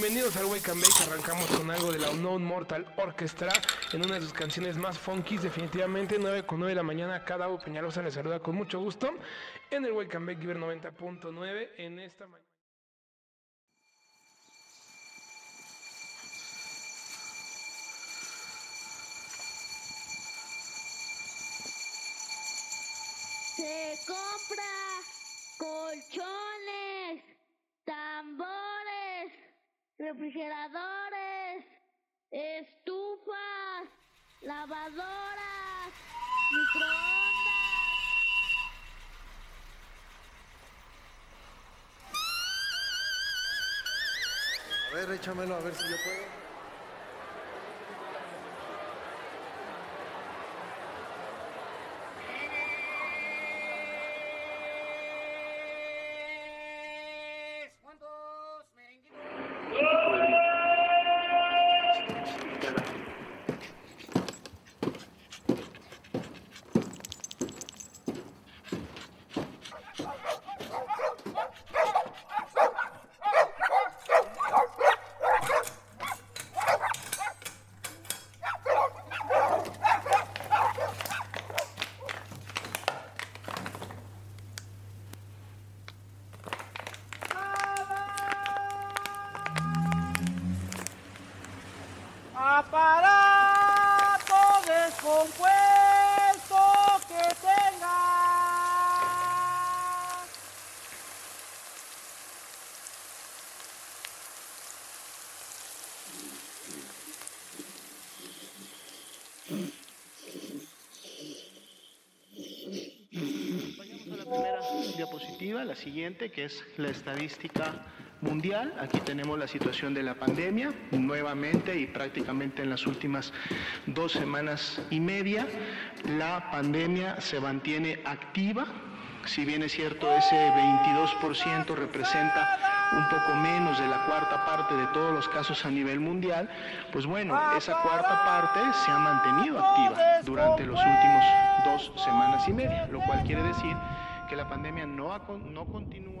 Bienvenidos al Wake and Bake. Arrancamos con algo de la Unknown Mortal Orchestra en una de sus canciones más funkies, definitivamente. 9:09 de la mañana, Cada Dabo Peñalosa les saluda con mucho gusto en el Wake and Bake Giver 90.9 en esta mañana. Se compra colchones, tambores, refrigeradores, estufas, lavadoras, microondas. A ver, échamelo, a ver si yo puedo. La siguiente, que es la estadística mundial. Aquí tenemos la situación de la pandemia nuevamente, y prácticamente en las últimas 2 semanas y media la pandemia se mantiene activa. Si bien es cierto, ese 22% representa un poco menos de la cuarta parte de todos los casos a nivel mundial, pues bueno, esa cuarta parte se ha mantenido activa durante los últimos 2 semanas y media, lo cual quiere decir que la pandemia no continúa.